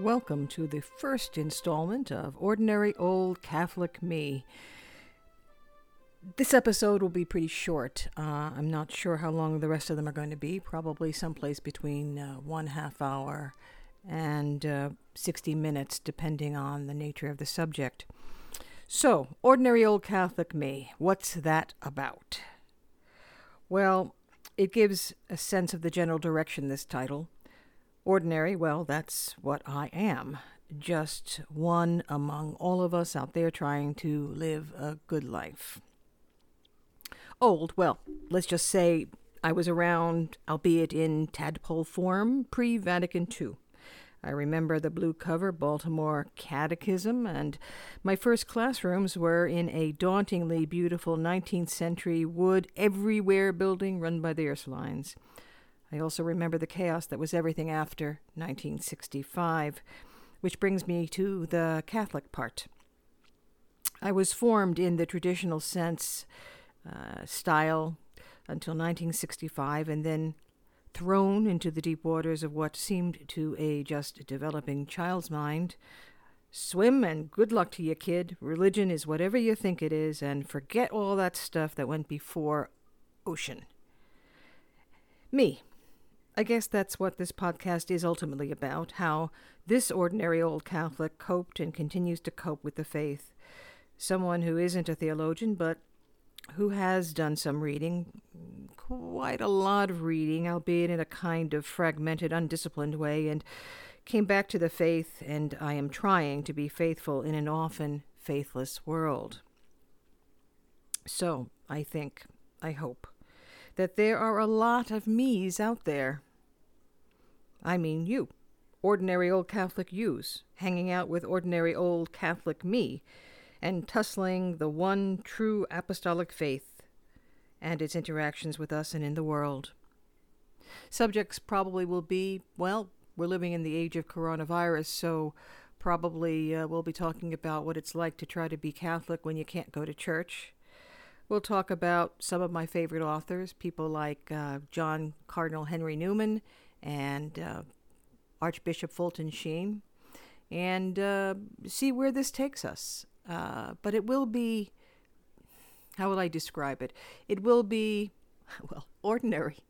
Welcome to the first installment of Ordinary Old Catholic Me. This episode will be pretty short. I'm not sure how long the rest of them are going to be, probably someplace between 1/2 hour and 60 minutes, depending on the nature of the subject. So, Ordinary Old Catholic Me, what's that about? Well, it gives a sense of the general direction, this title. Ordinary, well, that's what I am. Just one among all of us out there trying to live a good life. Old, well, let's just say I was around, albeit in tadpole form, pre-Vatican II. I remember the blue cover Baltimore Catechism, and my first classrooms were in a dauntingly beautiful 19th century wood everywhere building run by the Ursulines. I also remember the chaos that was everything after 1965, which brings me to the Catholic part. I was formed in the traditional sense, style, until 1965, and then thrown into the deep waters of what seemed to a just developing child's mind. Swim and good luck to you, kid. Religion is whatever you think it is, and forget all that stuff that went before ocean. Me. I guess that's what this podcast is ultimately about, how this ordinary old Catholic coped and continues to cope with the faith. Someone who isn't a theologian, but who has done some reading, quite a lot of reading, albeit in a kind of fragmented, undisciplined way, and came back to the faith, and I am trying to be faithful in an often faithless world. So, I think, I hope, that there are a lot of me's out there. I mean you, ordinary old Catholic yous, hanging out with ordinary old Catholic me, and tussling the one true apostolic faith and its interactions with us and in the world. Subjects probably will be, well, we're living in the age of coronavirus, so probably we'll be talking about what it's like to try to be Catholic when you can't go to church. We'll talk about some of my favorite authors, people like John Cardinal Henry Newman and Archbishop Fulton Sheen, and see where this takes us. But it will be, how will I describe it? It will be, well, ordinary.